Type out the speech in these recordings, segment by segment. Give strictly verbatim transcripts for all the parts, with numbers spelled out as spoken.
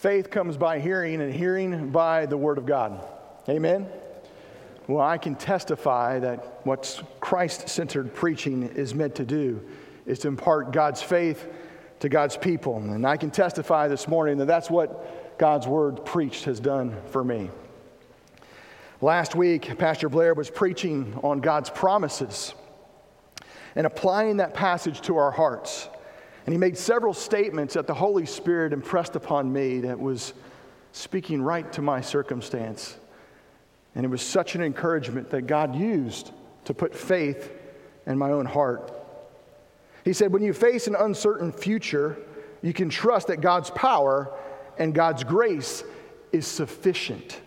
Faith comes by hearing, and hearing by the Word of God. Amen? Well, I can testify that what Christ-centered preaching is meant to do is to impart God's faith to God's people. And I can testify this morning that that's what God's Word preached has done for me. Last week, Pastor Blair was preaching on God's promises and applying that passage to our hearts. And he made several statements that the Holy Spirit impressed upon me that was speaking right to my circumstance. And it was such an encouragement that God used to put faith in my own heart. He said, when you face an uncertain future, you can trust that God's power and God's grace is sufficient.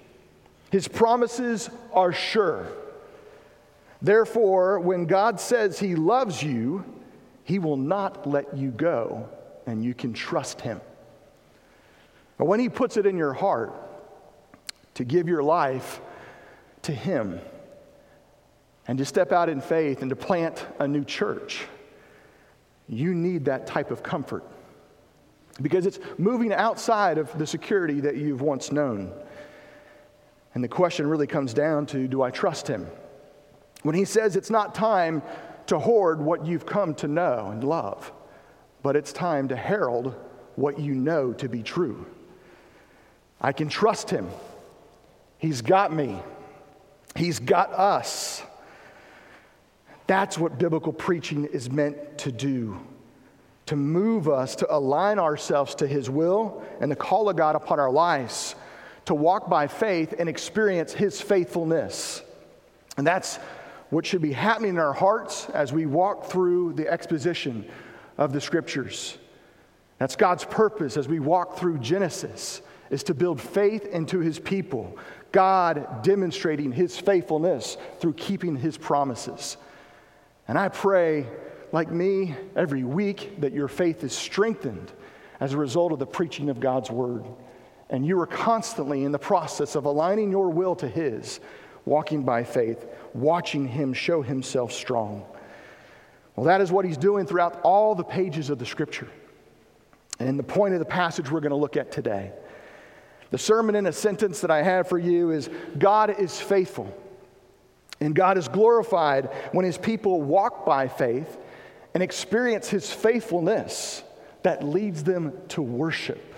His promises are sure. Therefore, when God says he loves you, he will not let you go, and you can trust him. But when he puts it in your heart to give your life to him and to step out in faith and to plant a new church, you need that type of comfort because it's moving outside of the security that you've once known. And the question really comes down to, do I trust him? When he says it's not time to hoard what you've come to know and love, but it's time to herald what you know to be true. I can trust him. He's got me. He's got us. That's what biblical preaching is meant to do, to move us, to align ourselves to his will and the call of God upon our lives, to walk by faith and experience his faithfulness. And that's what should be happening in our hearts as we walk through the exposition of the Scriptures. That's God's purpose as we walk through Genesis, is to build faith into his people, God demonstrating his faithfulness through keeping his promises. And I pray, like me, every week that your faith is strengthened as a result of the preaching of God's Word. And you are constantly in the process of aligning your will to his, walking by faith, watching him show himself strong. Well, that is what he's doing throughout all the pages of the Scripture. And the point of the passage we're going to look at today. The sermon in a sentence that I have for you is, God is faithful, and God is glorified when his people walk by faith and experience his faithfulness that leads them to worship.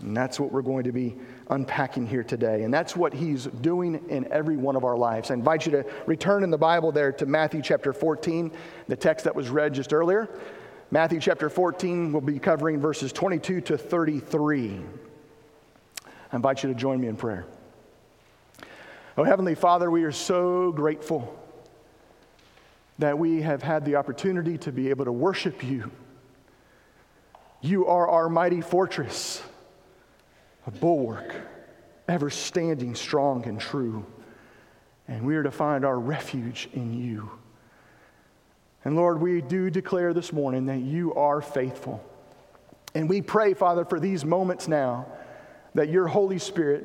And that's what we're going to be unpacking here today. And that's what he's doing in every one of our lives. I invite you to return in the Bible there to Matthew chapter fourteen, the text that was read just earlier. Matthew chapter fourteen, we'll be covering verses twenty-two to thirty-three. I invite you to join me in prayer. Oh, Heavenly Father, we are so grateful that we have had the opportunity to be able to worship you. You are our mighty fortress, a bulwark, ever standing strong and true. And we are to find our refuge in you. And Lord, we do declare this morning that you are faithful. And we pray, Father, for these moments now, that your Holy Spirit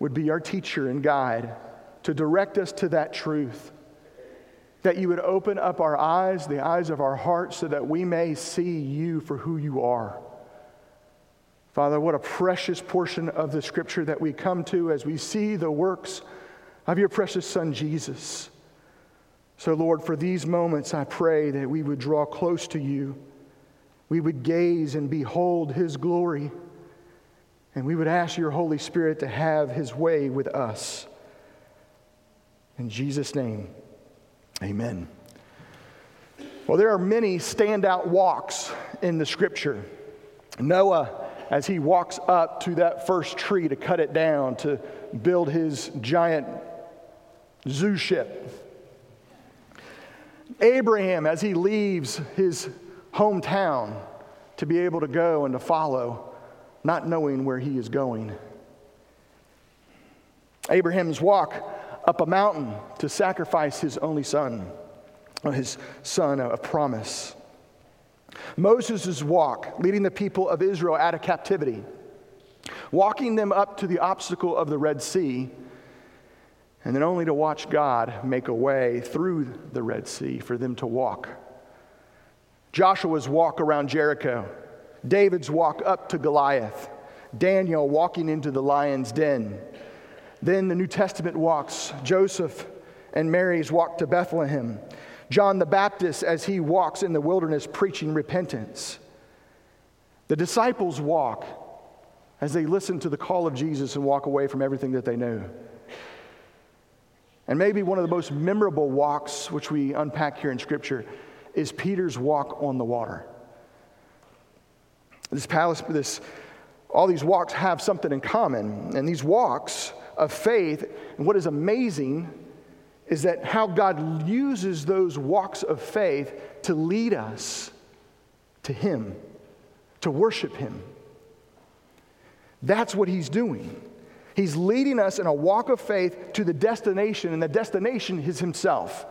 would be our teacher and guide to direct us to that truth, that you would open up our eyes, the eyes of our hearts, so that we may see you for who you are. Father, what a precious portion of the Scripture that we come to as we see the works of your precious Son, Jesus. So, Lord, for these moments, I pray that we would draw close to you. We would gaze and behold his glory. And we would ask your Holy Spirit to have his way with us. In Jesus' name, amen. Well, there are many standout walks in the Scripture. Noah, as he walks up to that first tree to cut it down to build his giant zoo ship. Abraham, as he leaves his hometown to be able to go and to follow, not knowing where he is going. Abraham's walk up a mountain to sacrifice his only son, his son of promise. Moses' walk, leading the people of Israel out of captivity, walking them up to the obstacle of the Red Sea, and then only to watch God make a way through the Red Sea for them to walk. Joshua's walk around Jericho, David's walk up to Goliath, Daniel walking into the lion's den. Then the New Testament walks, Joseph and Mary's walk to Bethlehem, John the Baptist as he walks in the wilderness preaching repentance. The disciples walk as they listen to the call of Jesus and walk away from everything that they know. And maybe one of the most memorable walks, which we unpack here in Scripture, is Peter's walk on the water. This palace, this, all these walks have something in common. And these walks of faith, and what is amazing is that how God uses those walks of faith to lead us to Him, to worship Him. That's what He's doing. He's leading us in a walk of faith to the destination, and the destination is Himself.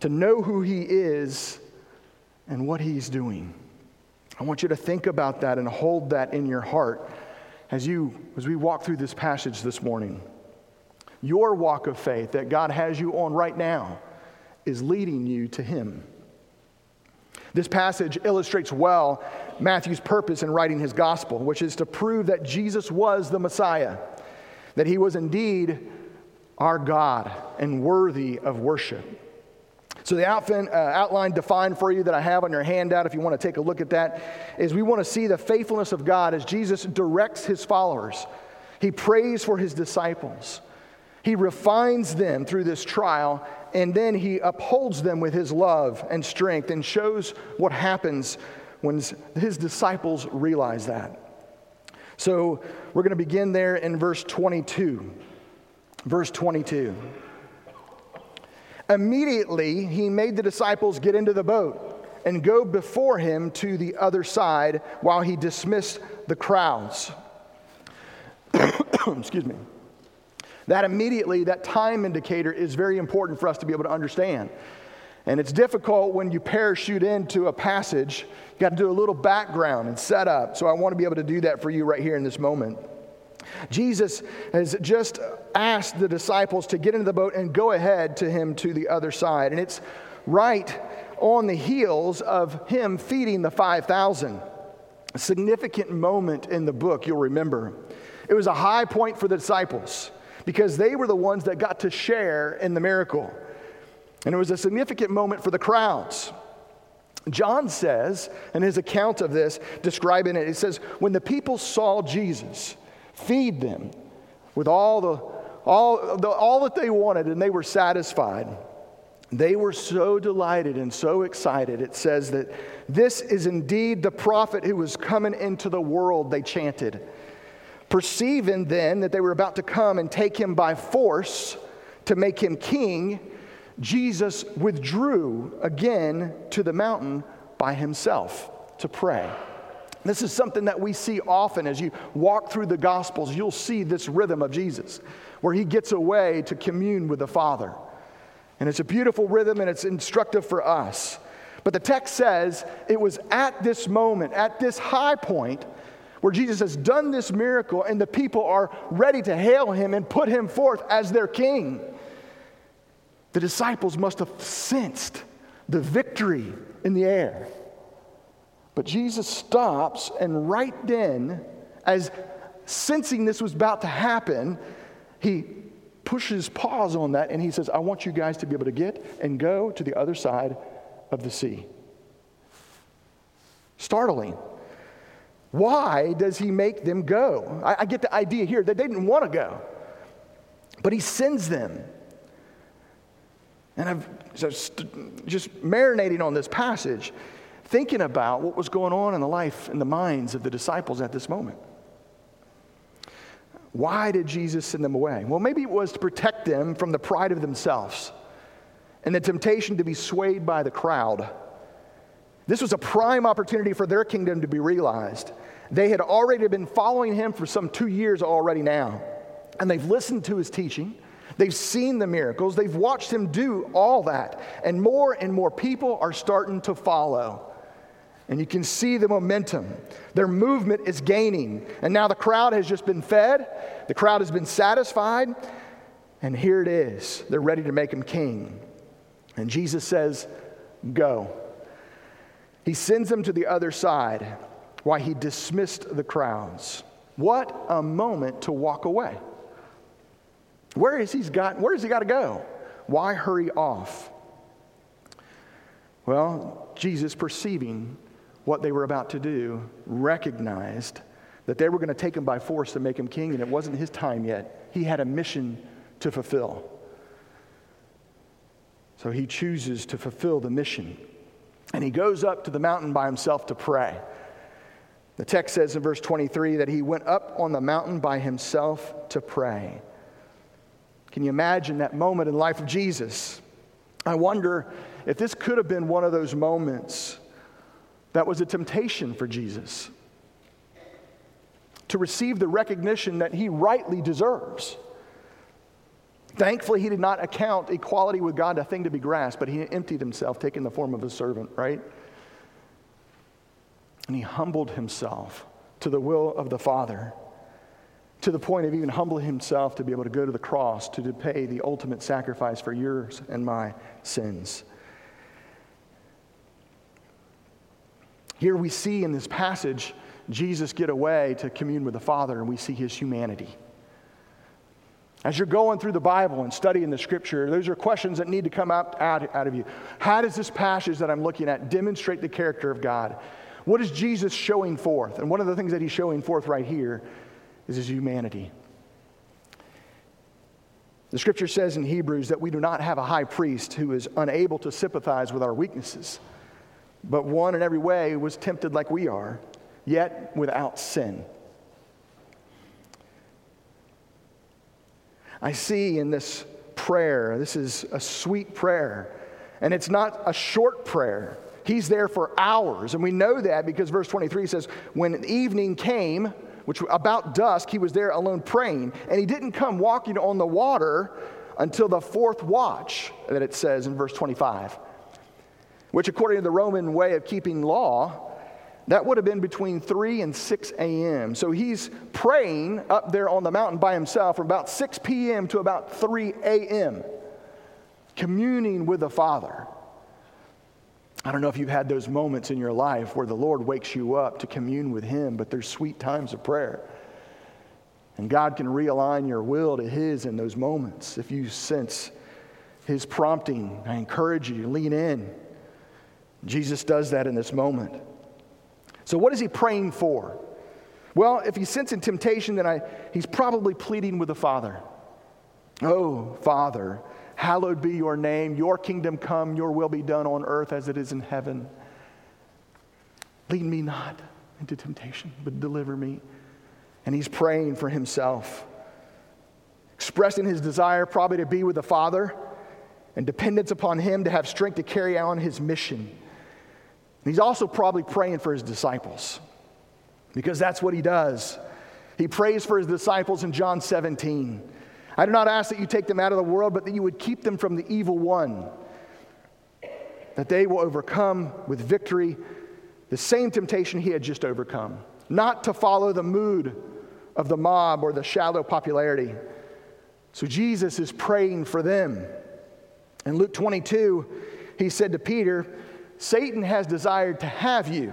To know who He is and what He's doing. I want you to think about that and hold that in your heart as you, as we walk through this passage this morning. Your walk of faith that God has you on right now is leading you to Him. This passage illustrates well Matthew's purpose in writing his gospel, which is to prove that Jesus was the Messiah, that He was indeed our God and worthy of worship. So the outfin, uh, outline defined for you that I have on your handout, if you want to take a look at that, is we want to see the faithfulness of God as Jesus directs His followers. He prays for His disciples. He refines them through this trial, and then He upholds them with His love and strength and shows what happens when His disciples realize that. So we're going to begin there in verse twenty-two. Verse twenty-two. Immediately He made the disciples get into the boat and go before Him to the other side while He dismissed the crowds. Excuse me. That immediately, that time indicator is very important for us to be able to understand. And it's difficult when you parachute into a passage. You've got to do a little background and set up. So I want to be able to do that for you right here in this moment. Jesus has just asked the disciples to get into the boat and go ahead to Him to the other side. And it's right on the heels of Him feeding the five thousand. A significant moment in the book, you'll remember. It was a high point for the disciples, because they were the ones that got to share in the miracle. And it was a significant moment for the crowds. John says, in his account of this, describing it, he says, when the people saw Jesus feed them with all, the, all, the, all that they wanted, and they were satisfied, they were so delighted and so excited. It says that this is indeed the prophet who was coming into the world, they chanted. Perceiving then that they were about to come and take Him by force to make Him king, Jesus withdrew again to the mountain by Himself to pray. This is something that we see often as you walk through the Gospels. You'll see this rhythm of Jesus where He gets away to commune with the Father. And it's a beautiful rhythm, and it's instructive for us. But the text says it was at this moment, at this high point, where Jesus has done this miracle and the people are ready to hail Him and put Him forth as their king. The disciples must have sensed the victory in the air. But Jesus stops, and right then, as sensing this was about to happen, He pushes pause on that and He says, I want you guys to be able to get and go to the other side of the sea. Startling. Why does He make them go? I, I get the idea here that they didn't want to go, but He sends them. And I've just, just marinating on this passage, thinking about what was going on in the life and the minds of the disciples at this moment. Why did Jesus send them away? Well, maybe it was to protect them from the pride of themselves and the temptation to be swayed by the crowd. This was a prime opportunity for their kingdom to be realized. They had already been following Him for some two years already now. And they've listened to His teaching. They've seen the miracles. They've watched Him do all that. And more and more people are starting to follow. And you can see the momentum. Their movement is gaining. And now the crowd has just been fed. The crowd has been satisfied. And here it is. They're ready to make Him king. And Jesus says, go. He sends them to the other side while he dismissed the crowds. What a moment to walk away. Where has he's got, where has he got to go? Why hurry off? Well, Jesus, perceiving what they were about to do, recognized that they were going to take him by force to make him king, and it wasn't his time yet. He had a mission to fulfill. So he chooses to fulfill the mission. And he goes up to the mountain by himself to pray. The text says in verse twenty-three that he went up on the mountain by himself to pray. Can you imagine that moment in the life of Jesus? I wonder if this could have been one of those moments that was a temptation for Jesus to receive the recognition that he rightly deserves. Thankfully, he did not account equality with God a thing to be grasped, but he emptied himself, taking the form of a servant, right? And he humbled himself to the will of the Father, to the point of even humbling himself to be able to go to the cross to pay the ultimate sacrifice for yours and my sins. Here we see in this passage Jesus get away to commune with the Father, and we see his humanity. As you're going through the Bible and studying the Scripture, those are questions that need to come out, out, out of you. How does this passage that I'm looking at demonstrate the character of God? What is Jesus showing forth? And one of the things that he's showing forth right here is his humanity. The Scripture says in Hebrews that we do not have a high priest who is unable to sympathize with our weaknesses, but one in every way was tempted like we are, yet without sin. I see in this prayer, this is a sweet prayer, and it's not a short prayer. He's there for hours, and we know that because verse twenty-three says, when evening came, which about dusk, he was there alone praying, and he didn't come walking on the water until the fourth watch, that it says in verse twenty-five, which according to the Roman way of keeping law, that would have been between three and six a.m. So he's praying up there on the mountain by himself from about six p.m. to about three a.m., communing with the Father. I don't know if you've had those moments in your life where the Lord wakes you up to commune with him, but there's sweet times of prayer. And God can realign your will to his in those moments. If you sense his prompting, I encourage you to lean in. Jesus does that in this moment. So what is he praying for? Well, if he's sensing temptation, then I, he's probably pleading with the Father. Oh, Father, hallowed be your name. Your kingdom come, your will be done on earth as it is in heaven. Lead me not into temptation, but deliver me. And he's praying for himself, expressing his desire probably to be with the Father and dependence upon him to have strength to carry on his mission. He's also probably praying for his disciples, because that's what he does. He prays for his disciples in John seventeen. I do not ask that you take them out of the world, but that you would keep them from the evil one, that they will overcome with victory the same temptation he had just overcome, not to follow the mood of the mob or the shallow popularity. So Jesus is praying for them. In Luke twenty-two, he said to Peter, Satan has desired to have you.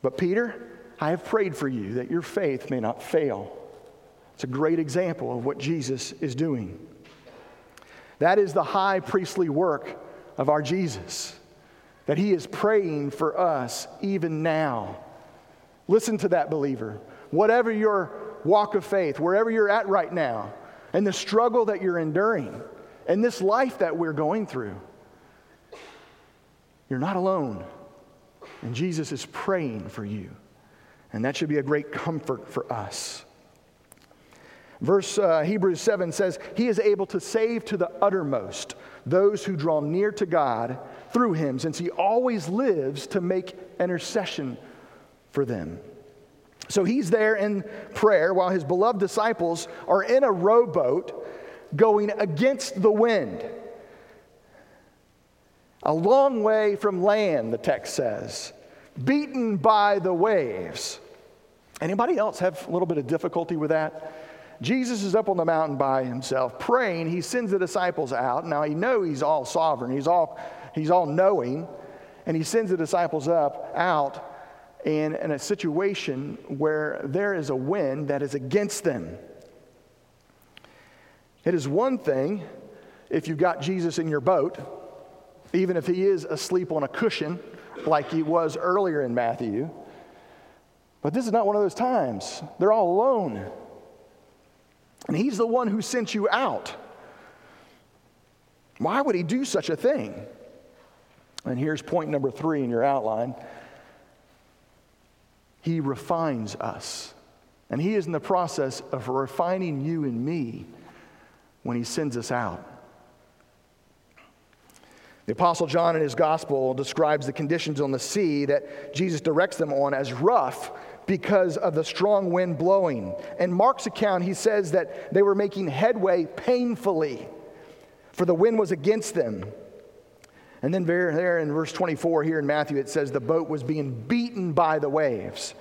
But Peter, I have prayed for you that your faith may not fail. It's a great example of what Jesus is doing. That is the high priestly work of our Jesus, that he is praying for us even now. Listen to that, believer. Whatever your walk of faith, wherever you're at right now, and the struggle that you're enduring, and this life that we're going through, you're not alone, and Jesus is praying for you, and that should be a great comfort for us. Verse uh, Hebrews seven says, he is able to save to the uttermost those who draw near to God through him, since he always lives to make intercession for them. So he's there in prayer while his beloved disciples are in a rowboat going against the wind. A long way from land, the text says, beaten by the waves. Anybody else have a little bit of difficulty with that? Jesus is up on the mountain by himself praying. He sends the disciples out. Now, he knows he's all sovereign. He's all, he's all knowing. and he sends the disciples up, out, in, in a situation where there is a wind that is against them. It is one thing if you've got Jesus in your boat, even if he is asleep on a cushion like he was earlier in Matthew. But this is not one of those times. They're all alone. And he's the one who sent you out. Why would he do such a thing? And here's point number three in your outline. He refines us. And he is in the process of refining you and me when he sends us out. The Apostle John in his gospel describes the conditions on the sea that Jesus directs them on as rough because of the strong wind blowing. In Mark's account, he says that they were making headway painfully, for the wind was against them. And then there in verse twenty-four here in Matthew, it says the boat was being beaten by the waves.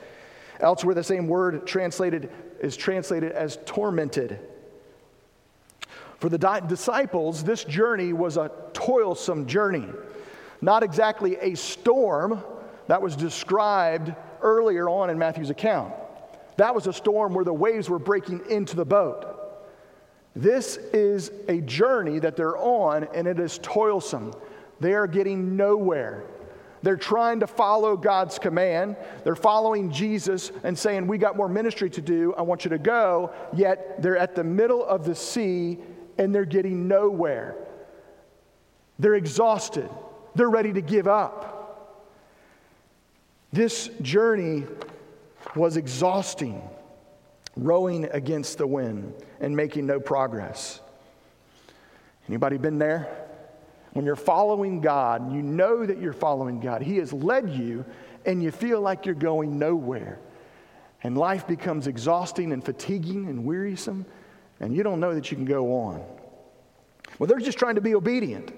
Elsewhere, the same word translated is translated as tormented. For the di- disciples, this journey was a toilsome journey. Not exactly a storm that was described earlier on in Matthew's account. That was a storm where the waves were breaking into the boat. This is a journey that they're on, and it is toilsome. They are getting nowhere. They're trying to follow God's command. They're following Jesus and saying, we got more ministry to do. I want you to go. Yet they're at the middle of the sea, and they're getting nowhere. They're exhausted. They're ready to give up. This journey was exhausting. Rowing against the wind and making no progress. Anybody been there? When you're following God, you know that you're following God. He has led you, and you feel like you're going nowhere. And life becomes exhausting and fatiguing and wearisome, and you don't know that you can go on. Well, they're just trying to be obedient.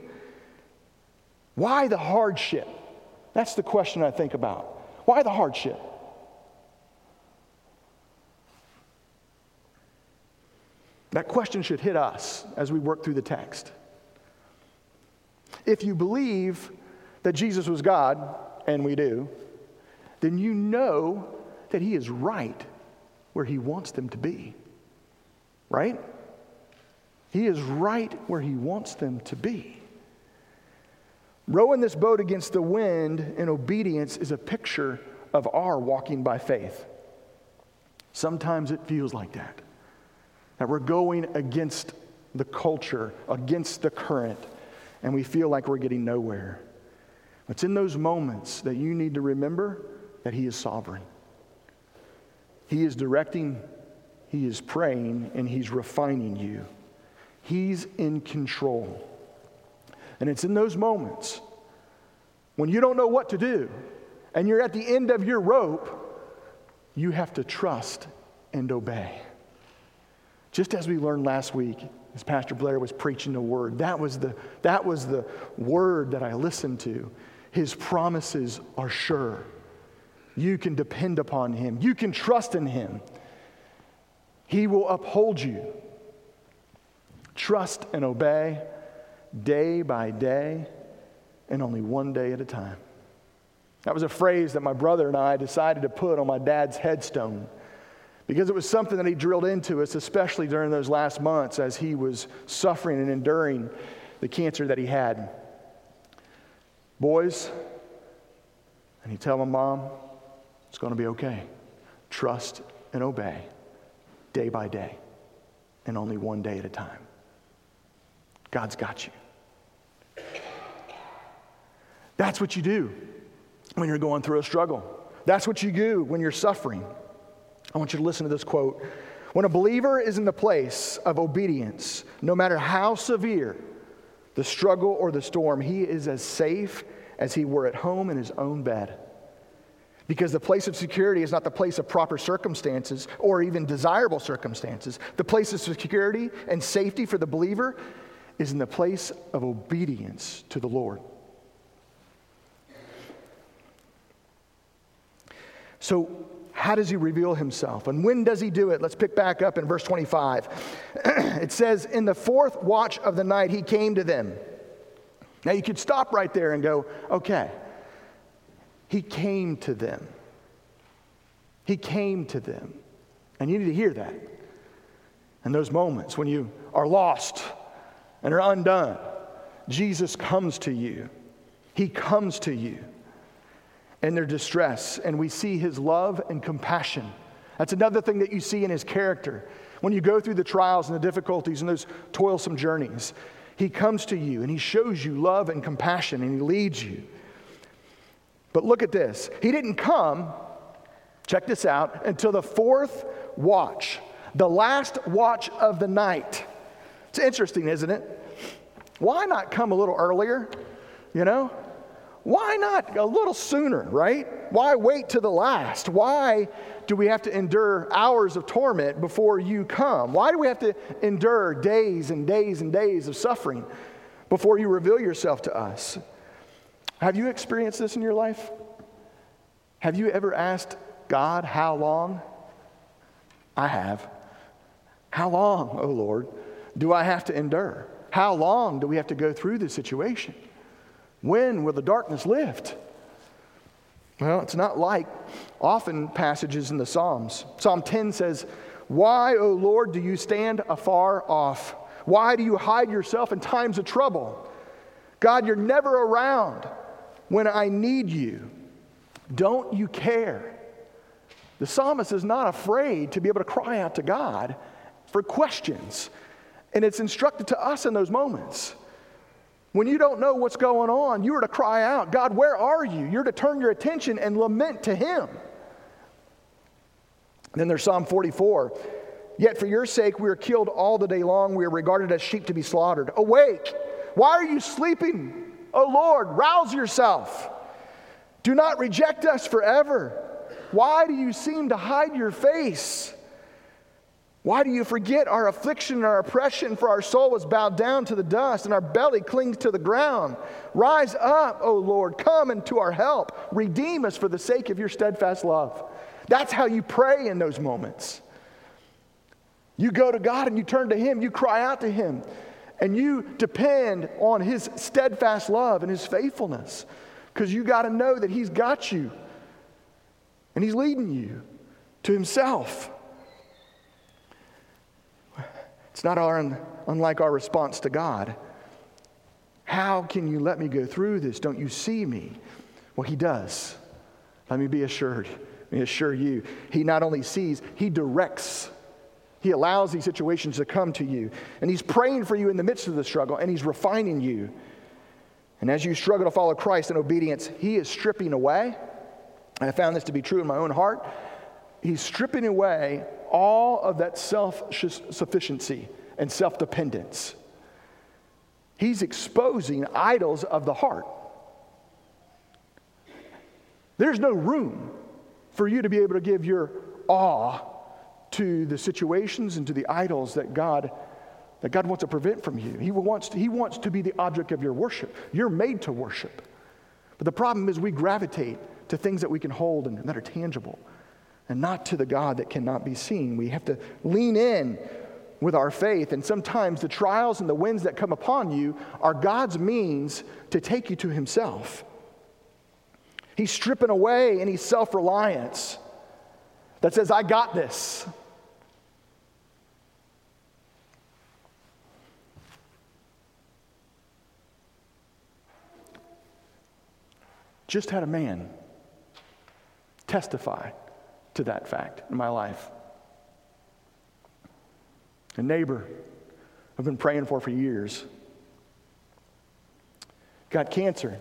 Why the hardship? That's the question I think about. Why the hardship? That question should hit us as we work through the text. If you believe that Jesus was God, and we do, then you know that he is right where he wants them to be. Right? He is right where he wants them to be. Rowing this boat against the wind in obedience is a picture of our walking by faith. Sometimes it feels like that. That we're going against the culture, against the current, and we feel like we're getting nowhere. It's in those moments that you need to remember that he is sovereign. He is directing, he is praying, and he's refining you. He's in control. And it's in those moments when you don't know what to do, and you're at the end of your rope, you have to trust and obey. Just as we learned last week, as Pastor Blair was preaching the word, that was the, that was the word that I listened to. His promises are sure. You can depend upon him. You can trust in him. He will uphold you. Trust and obey day by day and only one day at a time. That was a phrase that my brother and I decided to put on my dad's headstone, because it was something that he drilled into us, especially during those last months as he was suffering and enduring the cancer that he had. Boys, and he'd tell my mom, it's going to be okay. Trust and obey, day by day, and only one day at a time. God's got you. That's what you do when you're going through a struggle. That's what you do when you're suffering. I want you to listen to this quote. When a believer is in the place of obedience, no matter how severe the struggle or the storm, he is as safe as he were at home in his own bed. Because the place of security is not the place of proper circumstances or even desirable circumstances. The place of security and safety for the believer is in the place of obedience to the Lord. So, how does he reveal himself? And when does he do it? Let's pick back up in verse twenty-five. It says, in the fourth watch of the night, he came to them. Now you could stop right there and go, okay, He came to them. He came to them. And you need to hear that. In those moments when you are lost and are undone, Jesus comes to you. He comes to you in their distress, and we see his love and compassion. That's another thing that you see in his character. When you go through the trials and the difficulties and those toilsome journeys, he comes to you and he shows you love and compassion and he leads you. But look at this. He didn't come, check this out, until the fourth watch, the last watch of the night. It's interesting, isn't it? Why not come a little earlier, you know? Why not a little sooner, right? Why wait to the last? Why do we have to endure hours of torment before you come? Why do we have to endure days and days and days of suffering before you reveal yourself to us? Have you experienced this in your life? Have you ever asked God, how long? I have. How long, oh Lord, do I have to endure? How long do we have to go through this situation? When will the darkness lift? Well, it's not like often passages in the Psalms. Psalm ten says, "Why, O Lord, do you stand afar off? Why do you hide yourself in times of trouble? God, you're never around when I need you. Don't you care?" The psalmist is not afraid to be able to cry out to God for questions. And it's instructed to us in those moments. When you don't know what's going on, you are to cry out, God, where are you? You're to turn your attention and lament to him. And then there's Psalm forty-four. Yet for your sake we are killed all the day long. We are regarded as sheep to be slaughtered. Awake! Why are you sleeping? O Lord, rouse yourself. Do not reject us forever. Why do you seem to hide your face? Why do you forget our affliction and our oppression? For our soul is bowed down to the dust, and our belly clings to the ground. Rise up, O Lord, come into our help. Redeem us for the sake of your steadfast love. That's how you pray in those moments. You go to God and you turn to him. You cry out to him. And you depend on his steadfast love and his faithfulness. Because you got to know that he's got you. And he's leading you to himself. It's not our, unlike our response to God. How can you let me go through this? Don't you see me? Well, he does. Let me be assured. Let me assure you. He not only sees, he directs. He allows these situations to come to you. And he's praying for you in the midst of the struggle, and he's refining you. And as you struggle to follow Christ in obedience, he is stripping away. And I found this to be true in my own heart. He's stripping away all of that self-sufficiency and self-dependence. He's exposing idols of the heart. There's no room for you to be able to give your awe to the situations and to the idols that God that God wants to prevent from you. He wants to, he wants to be the object of your worship. You're made to worship. But the problem is we gravitate to things that we can hold and that are tangible, and not to the God that cannot be seen. We have to lean in with our faith. And sometimes the trials and the winds that come upon you are God's means to take you to himself. He's stripping away any self-reliance that says, I got this. Just had a man testify to that fact in my life. A neighbor I've been praying for for years got cancer.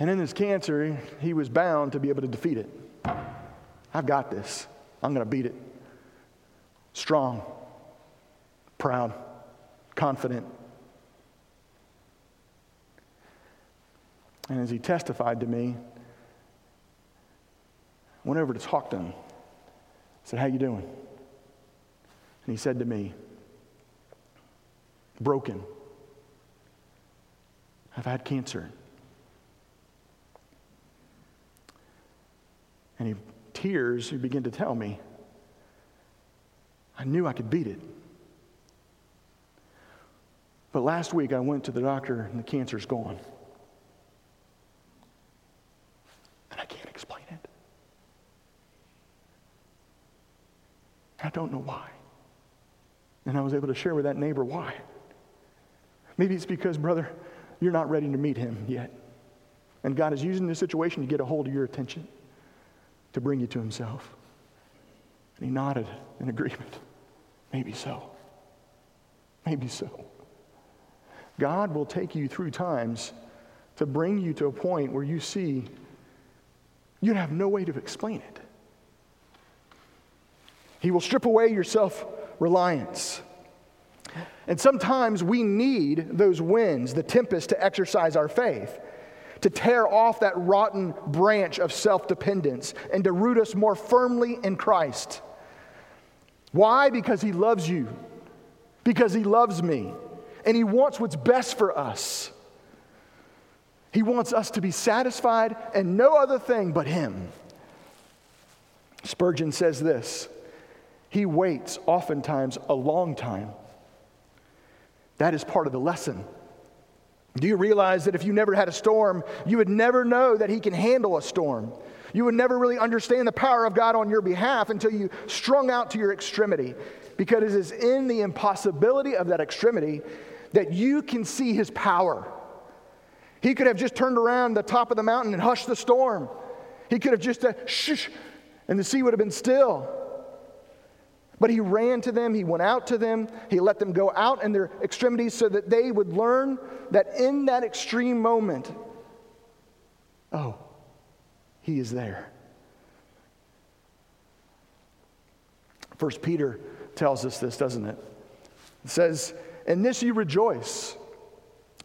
And in his cancer, he was bound to be able to defeat it. I've got this. I'm going to beat it. Strong, proud, confident. And as he testified to me, went over to talk to him. I said, how you doing? And he said to me, broken. I've had cancer. And he tears, he began to tell me, I knew I could beat it. But last week I went to the doctor and the cancer's gone. I don't know why. And I was able to share with that neighbor why. Maybe it's because, brother, you're not ready to meet him yet. And God is using this situation to get a hold of your attention, to bring you to himself. And he nodded in agreement. Maybe so. Maybe so. God will take you through times to bring you to a point where you see you have no way to explain it. He will strip away your self-reliance. And sometimes we need those winds, the tempest, to exercise our faith, to tear off that rotten branch of self-dependence and to root us more firmly in Christ. Why? Because he loves you, because he loves me, and he wants what's best for us. He wants us to be satisfied and no other thing but him. Spurgeon says this, he waits oftentimes a long time. That is part of the lesson. Do you realize that if you never had a storm, you would never know that he can handle a storm? You would never really understand the power of God on your behalf until you strung out to your extremity, because it is in the impossibility of that extremity that you can see his power. He could have just turned around the top of the mountain and hushed the storm. He could have just, uh, shh, and the sea would have been still. But he ran to them, he went out to them, he let them go out in their extremities so that they would learn that in that extreme moment, oh, he is there. First Peter tells us this, doesn't it? It says, in this you rejoice,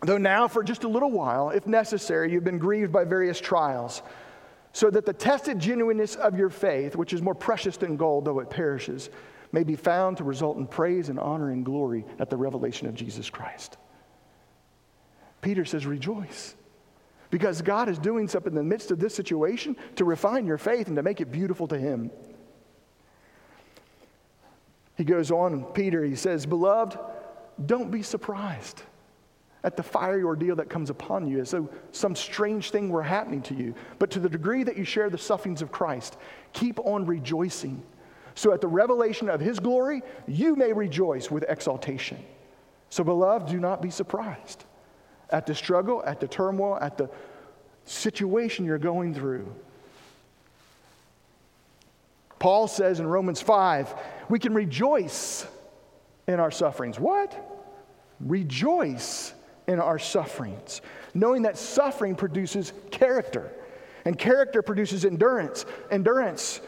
though now for just a little while, if necessary, you've been grieved by various trials, so that the tested genuineness of your faith, which is more precious than gold, though it perishes, may be found to result in praise and honor and glory at the revelation of Jesus Christ. Peter says, rejoice, because God is doing something in the midst of this situation to refine your faith and to make it beautiful to him. He goes on, Peter, he says, beloved, don't be surprised at the fiery ordeal that comes upon you as though some strange thing were happening to you. But to the degree that you share the sufferings of Christ, keep on rejoicing, so at the revelation of his glory, you may rejoice with exaltation. So, beloved, do not be surprised at the struggle, at the turmoil, at the situation you're going through. Paul says in Romans five, we can rejoice in our sufferings. What? Rejoice in our sufferings, knowing that suffering produces character, and character produces endurance. Endurance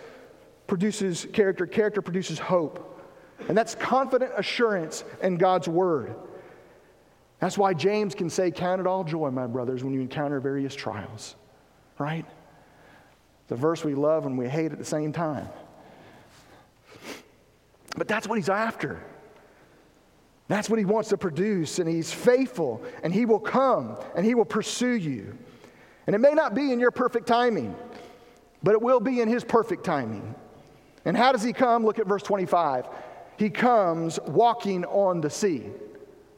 produces character. Character produces hope, and that's confident assurance in God's word. That's why James can say, count it all joy, my brothers, when you encounter various trials, right? The verse we love and we hate at the same time. But that's what he's after. That's what he wants to produce, and he's faithful, and he will come, and he will pursue you. And it may not be in your perfect timing, but it will be in his perfect timing. And how does he come? Look at verse twenty-five. He comes walking on the sea.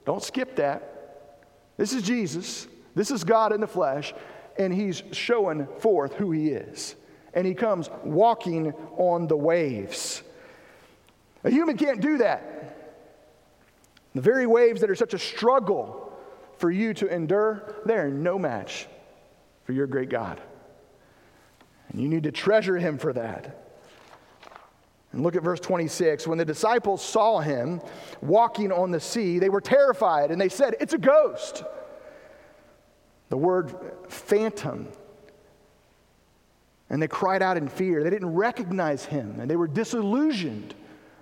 Don't skip that. This is Jesus. This is God in the flesh, and he's showing forth who he is. And he comes walking on the waves. A human can't do that. The very waves that are such a struggle for you to endure, they are no match for your great God. And you need to treasure him for that. And look at verse twenty-six. When the disciples saw him walking on the sea, they were terrified, and they said, it's a ghost. The word phantom. And they cried out in fear. They didn't recognize him, and they were disillusioned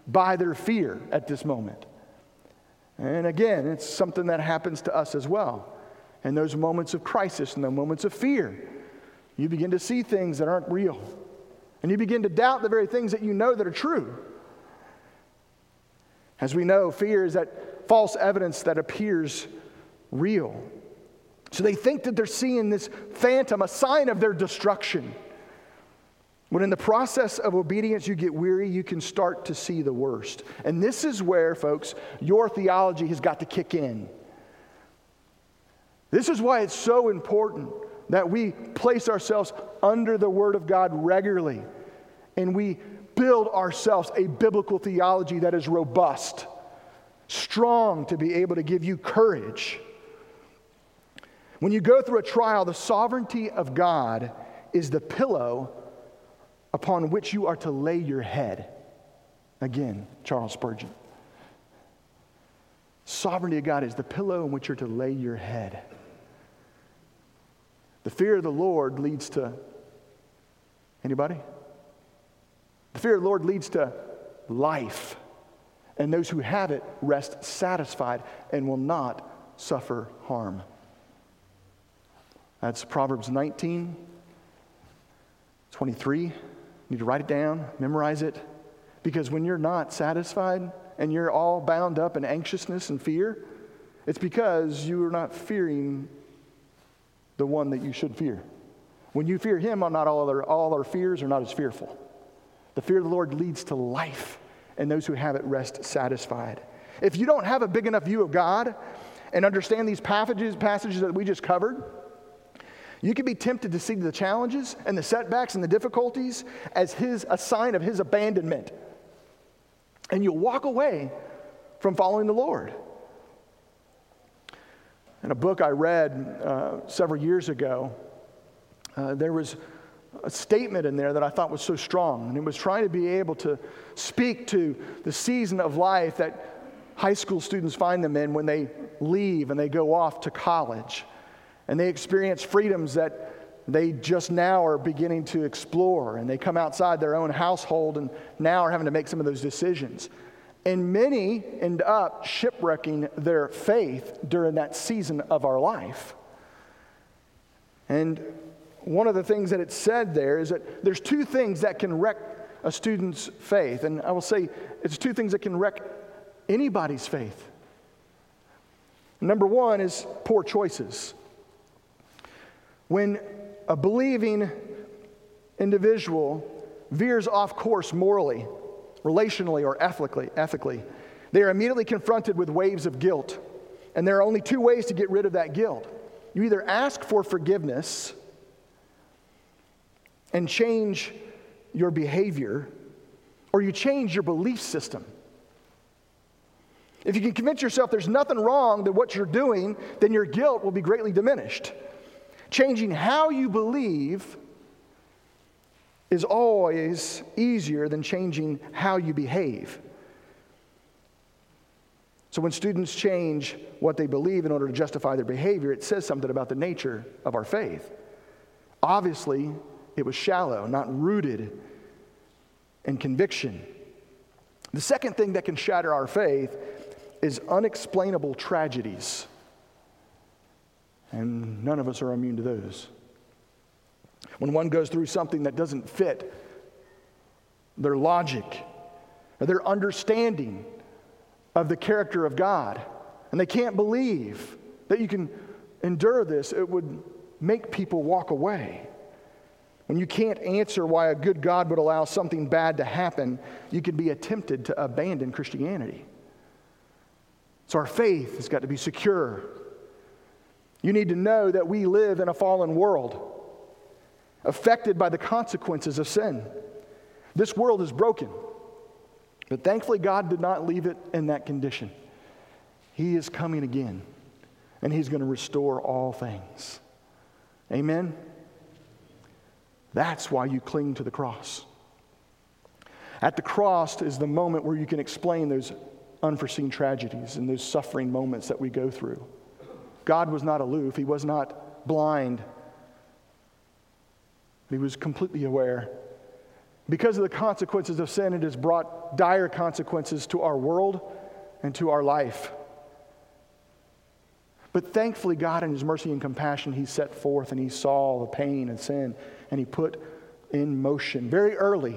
by their fear at this moment. And again, it's something that happens to us as well. In those moments of crisis and those moments of fear, you begin to see things that aren't real. And you begin to doubt the very things that you know that are true. As we know, fear is that false evidence that appears real. So they think that they're seeing this phantom, a sign of their destruction. When in the process of obedience you get weary, you can start to see the worst. And this is where, folks, your theology has got to kick in. This is why it's so important that we place ourselves under the Word of God regularly, and we build ourselves a biblical theology that is robust, strong to be able to give you courage. When you go through a trial, the sovereignty of God is the pillow upon which you are to lay your head. Again, Charles Spurgeon. Sovereignty of God is the pillow in which you're to lay your head. The fear of the Lord leads to, anybody? The fear of the Lord leads to life, and those who have it rest satisfied and will not suffer harm. That's Proverbs nineteen, twenty-three. You need to write it down, memorize it, because when you're not satisfied and you're all bound up in anxiousness and fear, it's because you are not fearing the one that you should fear. When you fear him, not all our, all our fears are not as fearful. The fear of the Lord leads to life, and those who have it rest satisfied. If you don't have a big enough view of God and understand these passages, passages that we just covered, you can be tempted to see the challenges and the setbacks and the difficulties as his, a sign of his abandonment. And you'll walk away from following the Lord. In a book I read uh, several years ago, uh, there was a statement in there that I thought was so strong, and it was trying to be able to speak to the season of life that high school students find them in when they leave and they go off to college. And they experience freedoms that they just now are beginning to explore. And they come outside their own household and now are having to make some of those decisions. And many end up shipwrecking their faith during that season of our life. And one of the things that it said there is that there's two things that can wreck a student's faith. And I will say it's two things that can wreck anybody's faith. Number one is poor choices. When a believing individual veers off course morally, relationally, or ethically, ethically, they are immediately confronted with waves of guilt. And there are only two ways to get rid of that guilt. You either ask for forgiveness and change your behavior, or you change your belief system. If you can convince yourself there's nothing wrong with what you're doing, then your guilt will be greatly diminished. Changing how you believe is always easier than changing how you behave. So when students change what they believe in order to justify their behavior, it says something about the nature of our faith. Obviously, it was shallow, not rooted in conviction. The second thing that can shatter our faith is unexplainable tragedies. And none of us are immune to those. When one goes through something that doesn't fit their logic or their understanding of the character of God, and they can't believe that you can endure this, it would make people walk away. When you can't answer why a good God would allow something bad to happen, you can be tempted to abandon Christianity. So our faith has got to be secure. You need to know that we live in a fallen world, affected by the consequences of sin. This world is broken, but thankfully God did not leave it in that condition. He is coming again, and He's going to restore all things. Amen? That's why you cling to the cross. At the cross is the moment where you can explain those unforeseen tragedies and those suffering moments that we go through. God was not aloof. He was not blind. He was completely aware. Because of the consequences of sin, it has brought dire consequences to our world and to our life. But thankfully, God in His mercy and compassion, He set forth and He saw the pain and sin, and He put in motion very early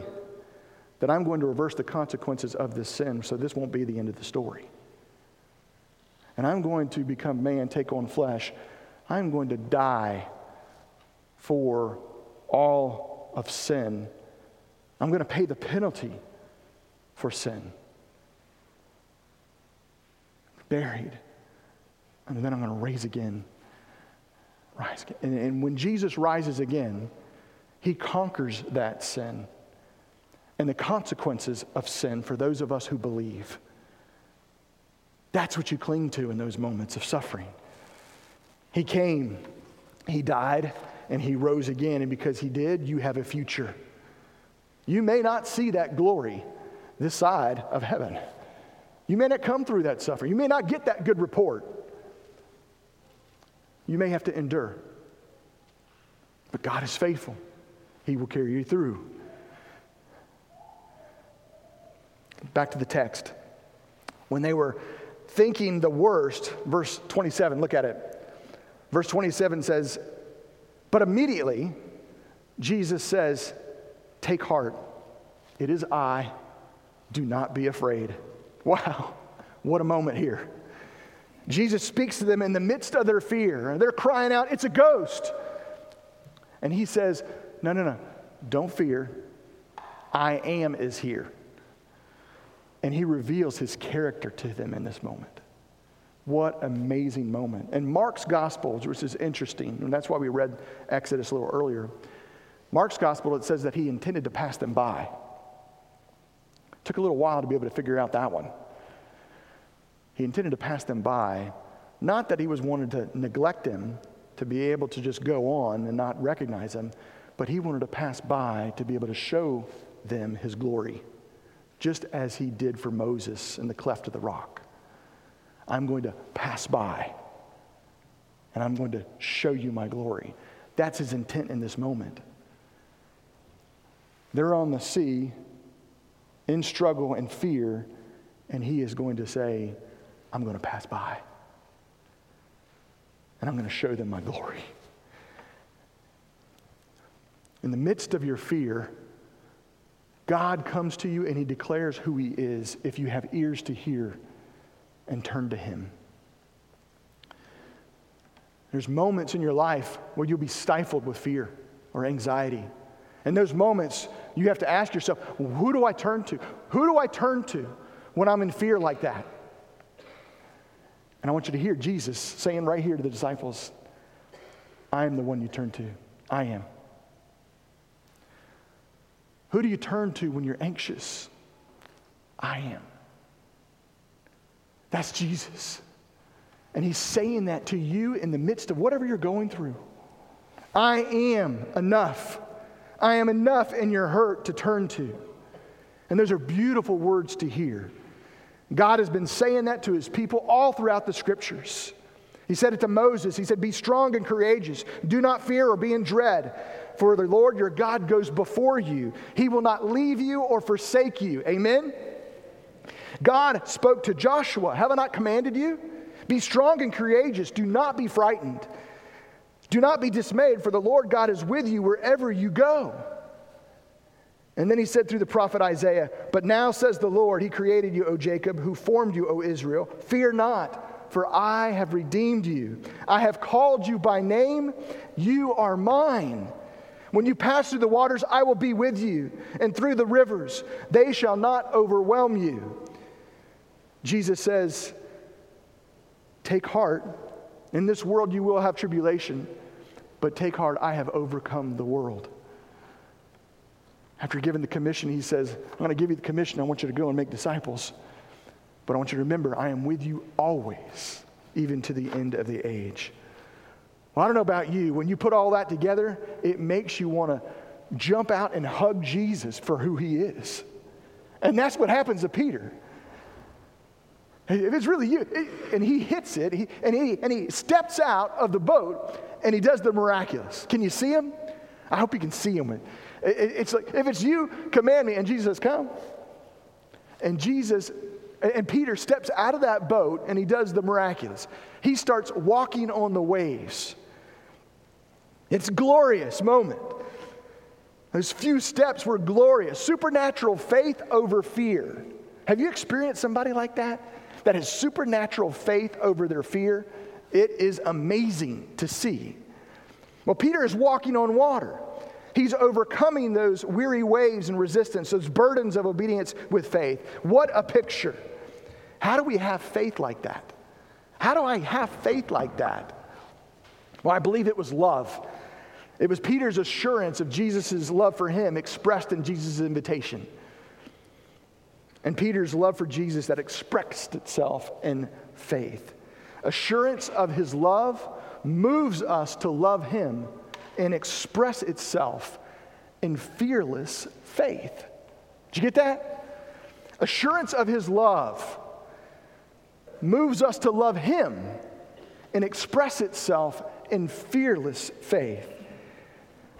that I'm going to reverse the consequences of this sin, so this won't be the end of the story. And I'm going to become man, take on flesh. I'm going to die for all of sin. I'm going to pay the penalty for sin. Buried. And then I'm going to rise again. Rise again. And, and when Jesus rises again, He conquers that sin. and the consequences of sin for those of us who believe. That's what you cling to in those moments of suffering. He came, he died, and he rose again. And because he did, you have a future. You may not see that glory this side of heaven. You may not come through that suffering. You may not get that good report. You may have to endure. But God is faithful. He will carry you through. Back to the text. When they were thinking the worst, verse twenty-seven, look at it. Verse twenty-seven says, but immediately Jesus says, take heart, it is I, do not be afraid. Wow, what a moment here. Jesus speaks to them in the midst of their fear. They're crying out, it's a ghost. And he says, no, no, no, don't fear. I am is here. And he reveals his character to them in this moment. What amazing moment. And Mark's gospel, which is interesting, and that's why we read Exodus a little earlier. Mark's gospel, it says that he intended to pass them by. Took a little while to be able to figure out that one. He intended to pass them by, not that he was wanted to neglect them, to be able to just go on and not recognize them, but he wanted to pass by to be able to show them his glory, just as he did for Moses in the cleft of the rock. I'm going to pass by, and I'm going to show you my glory. That's his intent in this moment. They're on the sea, in struggle and fear, and he is going to say, I'm going to pass by. And I'm going to show them my glory. In the midst of your fear, God comes to you and he declares who he is if you have ears to hear and turn to him. There's moments in your life where you'll be stifled with fear or anxiety. In those moments, you have to ask yourself, well, who do I turn to? Who do I turn to when I'm in fear like that? And I want you to hear Jesus saying right here to the disciples, I am the one you turn to. I am. Who do you turn to when you're anxious? I am. That's Jesus. And he's saying that to you in the midst of whatever you're going through. I am enough. I am enough in your hurt to turn to. And those are beautiful words to hear. God has been saying that to his people all throughout the scriptures. He said it to Moses. He said, be strong and courageous. Do not fear or be in dread. For the Lord your God goes before you. He will not leave you or forsake you. Amen? God spoke to Joshua. Have I not commanded you? Be strong and courageous. Do not be frightened. Do not be dismayed, for the Lord God is with you wherever you go. And then he said through the prophet Isaiah, but now says the Lord, he created you, O Jacob, who formed you, O Israel. Fear not, for I have redeemed you. I have called you by name. You are mine. When you pass through the waters, I will be with you. And through the rivers, they shall not overwhelm you. Jesus says, take heart. In this world, you will have tribulation. But take heart, I have overcome the world. After giving the commission, he says, I'm going to give you the commission. I want you to go and make disciples. But I want you to remember, I am with you always, even to the end of the age. Well, I don't know about you. When you put all that together, it makes you want to jump out and hug Jesus for who he is. And that's what happens to Peter. If it's really you, it, and he hits it, he, and, he, and he steps out of the boat, and he does the miraculous. Can you see him? I hope you can see him. It, it, it's like, if it's you, command me, and Jesus says, come. And Jesus, and Peter steps out of that boat, and he does the miraculous. He starts walking on the waves. It's a glorious moment. Those few steps were glorious. Supernatural faith over fear. Have you experienced somebody like that? That has supernatural faith over their fear? It is amazing to see. Well, Peter is walking on water. He's overcoming those weary waves and resistance, those burdens of obedience with faith. What a picture. How do we have faith like that? How do I have faith like that? Well, I believe it was love. It was Peter's assurance of Jesus' love for him expressed in Jesus' invitation. and Peter's love for Jesus that expressed itself in faith. Assurance of his love moves us to love him and express itself in fearless faith. Did you get that? Assurance of his love moves us to love him and express itself in fearless faith.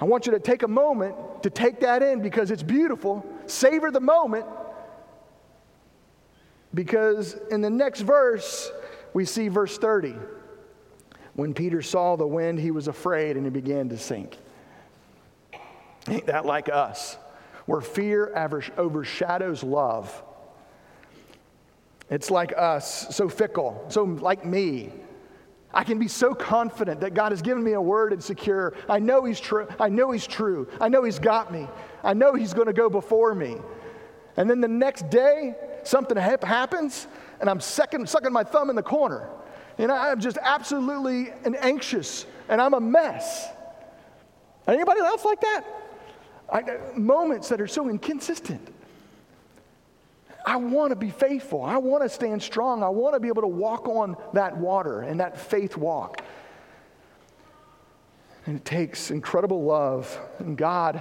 I want you to take a moment to take that in because it's beautiful. Savor the moment, because in the next verse, we see verse thirty. When Peter saw the wind, he was afraid and he began to sink. Ain't that like us, where fear overshadows love? It's like us, so fickle, so like me. I can be so confident that God has given me a word and secure. I know he's true. I know he's true. I know he's got me. I know he's going to go before me. And then the next day, something happens, and I'm second, sucking my thumb in the corner. And I'm just absolutely anxious, and I'm a mess. Anybody else like that? I, moments that are so inconsistent. I want to be faithful. I want to stand strong. I want to be able to walk on that water and that faith walk. And it takes incredible love, and God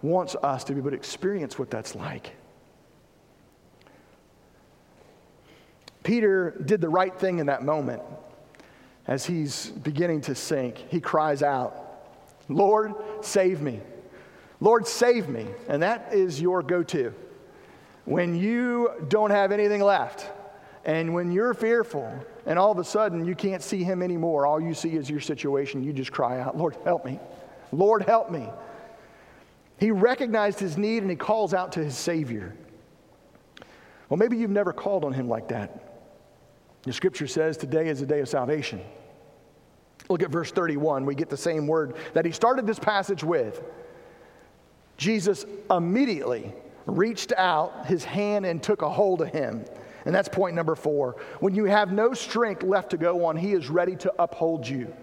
wants us to be able to experience what that's like. Peter did the right thing in that moment. As he's beginning to sink, he cries out, "Lord, save me. Lord, save me." And that is your go-to. When you don't have anything left, and when you're fearful, and all of a sudden you can't see him anymore, all you see is your situation, you just cry out, "Lord, help me. Lord, help me." He recognized his need and he calls out to his Savior. Well, maybe you've never called on him like that. The scripture says today is a day of salvation. Look at verse thirty-one. We get the same word that he started this passage with. Jesus immediately reached out his hand and took a hold of him. And that's point number four. When you have no strength left to go on, he is ready to uphold you.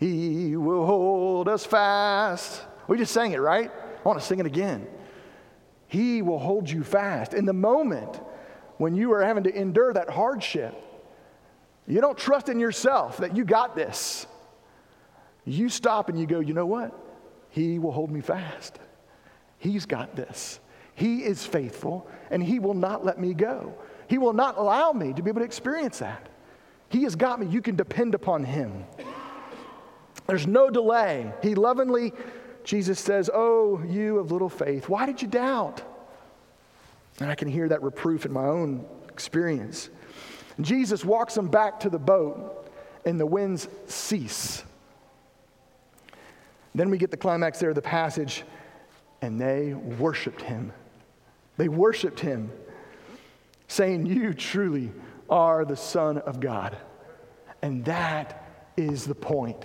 He will hold us fast. We just sang it, right? I want to sing it again. He will hold you fast. In the moment when you are having to endure that hardship, you don't trust in yourself that you got this. You stop and you go, you know what? He will hold me fast. He's got this. He is faithful, and he will not let me go. He will not allow me to be able to experience that. He has got me. You can depend upon him. There's no delay. He lovingly, Jesus says, "Oh, you of little faith, why did you doubt?" And I can hear that reproof in my own experience. Jesus walks them back to the boat, and the winds cease. Then we get the climax there of the passage. And they worshiped him. They worshiped him, saying, "You truly are the Son of God." And that is the point.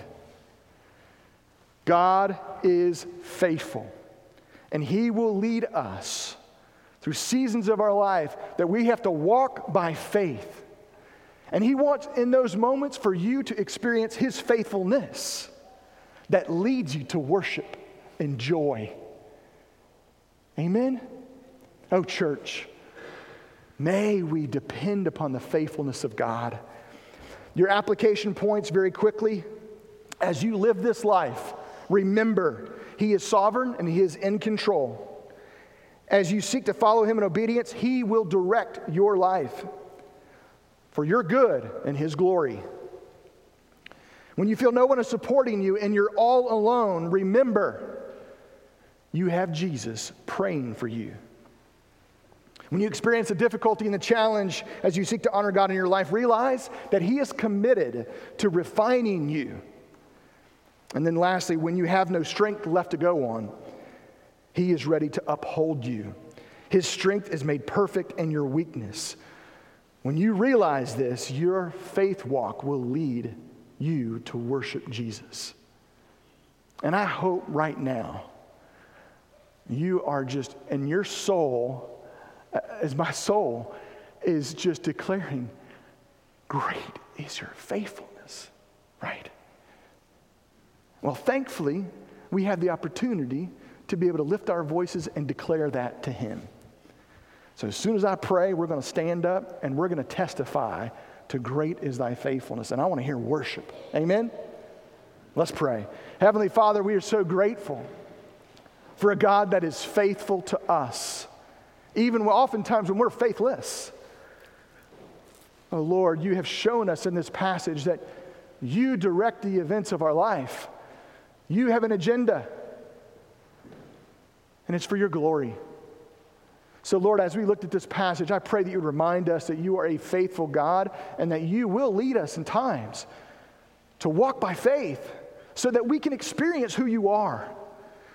God is faithful, and he will lead us through seasons of our life that we have to walk by faith. And he wants in those moments for you to experience his faithfulness that leads you to worship and joy. Amen? Oh, church, may we depend upon the faithfulness of God. Your application points very quickly. As you live this life, remember, he is sovereign and he is in control. As you seek to follow him in obedience, he will direct your life for your good and his glory. When you feel no one is supporting you and you're all alone, remember, you have Jesus praying for you. When you experience the difficulty and the challenge as you seek to honor God in your life, realize that he is committed to refining you. And then lastly, when you have no strength left to go on, he is ready to uphold you. His strength is made perfect in your weakness. When you realize this, your faith walk will lead you to worship Jesus. And I hope right now, you are just, and your soul, as my soul, is just declaring, "Great is your faithfulness," right? Well, thankfully, we have the opportunity to be able to lift our voices and declare that to him. So as soon as I pray, we're going to stand up and we're going to testify to great is thy faithfulness. And I want to hear worship. Amen? Let's pray. Heavenly Father, we are so grateful for a God that is faithful to us, even oftentimes when we're faithless. Oh, Lord, you have shown us in this passage that you direct the events of our life. You have an agenda, and it's for your glory. So, Lord, as we looked at this passage, I pray that you would remind us that you are a faithful God and that you will lead us in times to walk by faith so that we can experience who you are.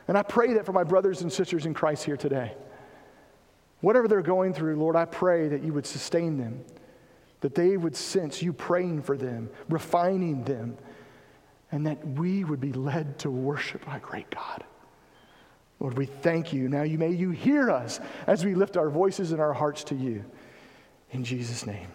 And I pray that for my brothers and sisters in Christ here today. Whatever they're going through, Lord, I pray that you would sustain them, that they would sense you praying for them, refining them, and that we would be led to worship our great God. Lord, we thank you. Now you may you hear us as we lift our voices and our hearts to you. In Jesus' name.